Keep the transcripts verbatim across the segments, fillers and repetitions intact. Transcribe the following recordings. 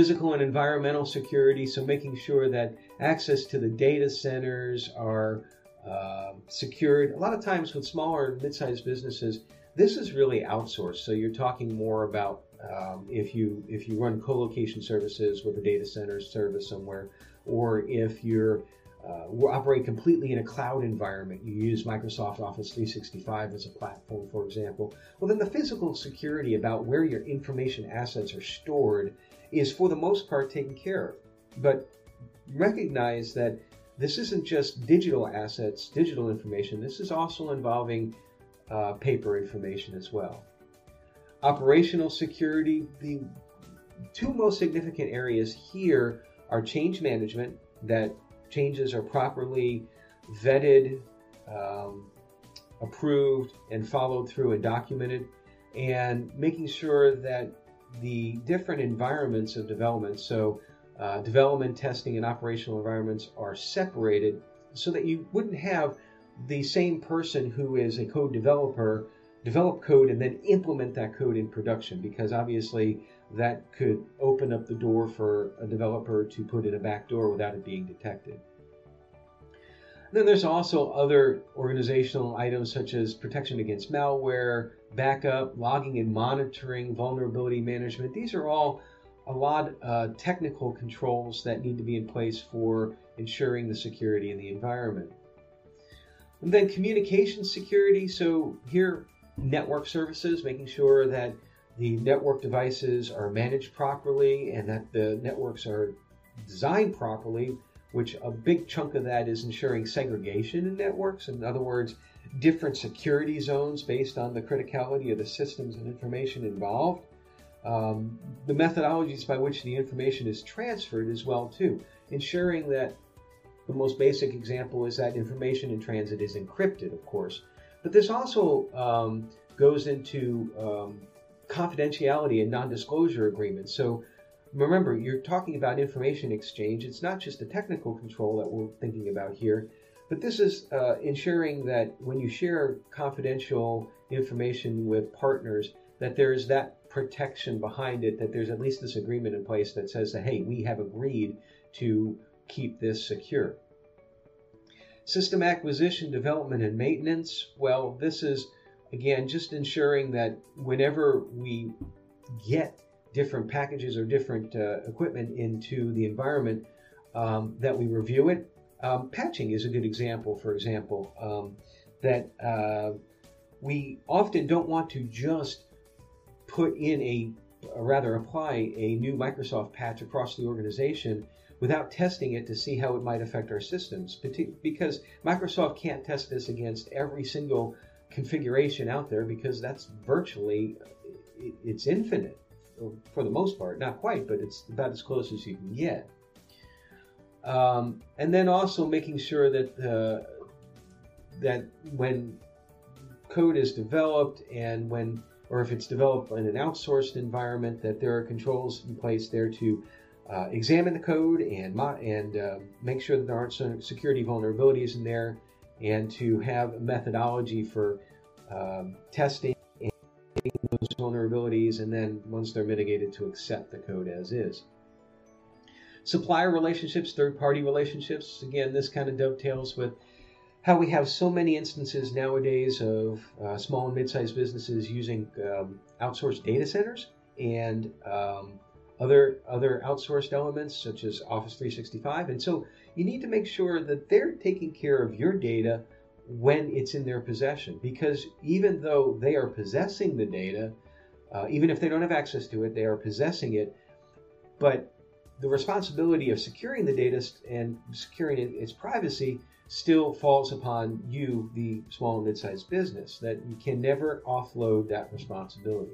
physical and environmental security, so making sure that access to the data centers are uh, secured. A lot of times with smaller and mid-sized businesses, this is really outsourced. So you're talking more about um, if you if you run co-location services with a data center service somewhere, or if you're uh, operate completely in a cloud environment, you use Microsoft Office three sixty-five as a platform, for example. Well, then the physical security about where your information assets are stored is for the most part taken care of. But recognize that this isn't just digital assets, digital information. This is also involving uh, paper information as well. Operational security, the two most significant areas here are change management, that changes are properly vetted, um, approved, and followed through and documented, and making sure that the different environments of development, so uh, development, testing, and operational environments are separated so that you wouldn't have the same person who is a code developer develop code and then implement that code in production, because obviously that could open up the door for a developer to put in a backdoor without it being detected. And then there's also other organizational items such as protection against malware, backup, logging and monitoring, vulnerability management. These are all a lot of technical controls that need to be in place for ensuring the security in the environment. And then communication security. So here, network services, making sure that the network devices are managed properly and that the networks are designed properly, which a big chunk of that is ensuring segregation in networks. In other words, different security zones based on the criticality of the systems and information involved. Um, the methodologies by which the information is transferred as well too, ensuring that the most basic example is that information in transit is encrypted, of course. But this also um, goes into um, confidentiality and non-disclosure agreements. So remember, you're talking about information exchange. It's not just a technical control that we're thinking about here, but this is uh, ensuring that when you share confidential information with partners, that there is that protection behind it, that there's at least this agreement in place that says that, hey, we have agreed to keep this secure. System acquisition, development, and maintenance. Well, this is, again, just ensuring that whenever we get different packages or different uh, equipment into the environment, um, that we review it. Um, patching is a good example, for example, um, that uh, we often don't want to just put in a, or rather apply a new Microsoft patch across the organization without testing it to see how it might affect our systems, because Microsoft can't test this against every single configuration out there, because that's virtually, it's infinite for the most part, not quite, but it's about as close as you can get. Um, and then also making sure that the, that when code is developed and when, or if it's developed in an outsourced environment, that there are controls in place there to uh, examine the code and, and uh, make sure that there aren't some security vulnerabilities in there, and to have a methodology for um, testing and those vulnerabilities, and then once they're mitigated, to accept the code as is. Supplier relationships, third-party relationships. Again, this kind of dovetails with how we have so many instances nowadays of uh, small and mid-sized businesses using um, outsourced data centers and um, other other outsourced elements such as Office three sixty-five. And so you need to make sure that they're taking care of your data when it's in their possession, because even though they are possessing the data, uh, even if they don't have access to it, they are possessing it. But the responsibility of securing the data and securing its privacy still falls upon you, the small and mid-sized business, that you can never offload that responsibility.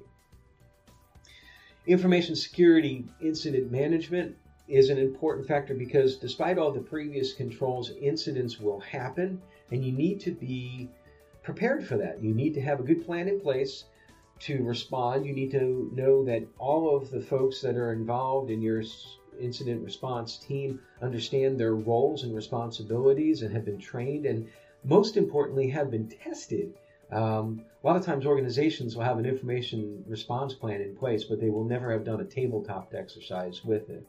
Information security incident management is an important factor, because despite all the previous controls, incidents will happen, and you need to be prepared for that. You need to have a good plan in place to respond. You need to know that all of the folks that are involved in your incident response team understand their roles and responsibilities and have been trained, and most importantly, have been tested Um, a lot of times organizations will have an information response plan in place, but they will never have done a tabletop exercise with it.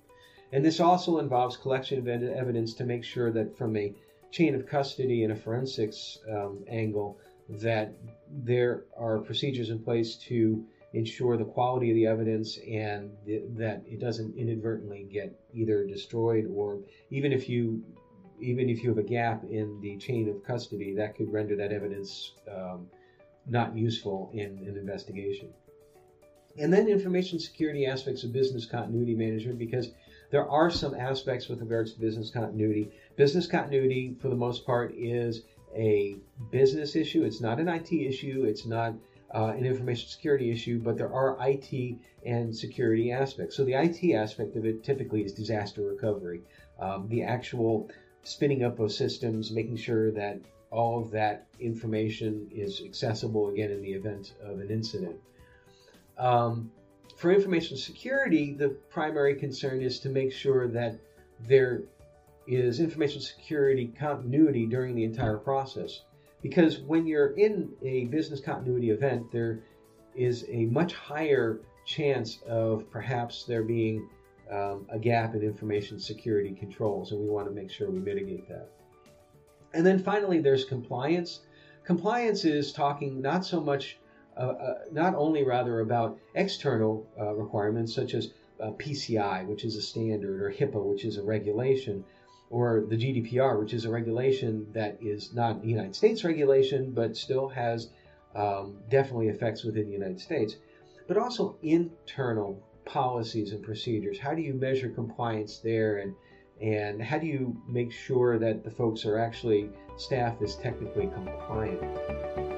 And this also involves collection of evidence to make sure that from a chain of custody and a forensics um, angle, that there are procedures in place to ensure the quality of the evidence and th- that it doesn't inadvertently get either destroyed, or even if you even if you have a gap in the chain of custody, that could render that evidence um, not useful in an investigation. And then information security aspects of business continuity management, because there are some aspects with regards to business continuity. Business continuity, for the most part, is a business issue. It's not an I T issue. It's not uh, an information security issue, but there are I T and security aspects. So the I T aspect of it typically is disaster recovery. Um, the actual spinning up of systems, making sure that all of that information is accessible again in the event of an incident. Um, For information security, the primary concern is to make sure that there is information security continuity during the entire process. Because when you're in a business continuity event, there is a much higher chance of perhaps there being um, a gap in information security controls, and we want to make sure we mitigate that. And then finally, there's compliance. Compliance is talking not so much Uh, uh, not only rather about external uh, requirements such as uh, P C I, which is a standard, or HIPAA, which is a regulation, or the G D P R, which is a regulation that is not a United States regulation, but still has um, definitely effects within the United States, but also internal policies and procedures. How do you measure compliance there, and, and how do you make sure that the folks are actually, staff is technically compliant?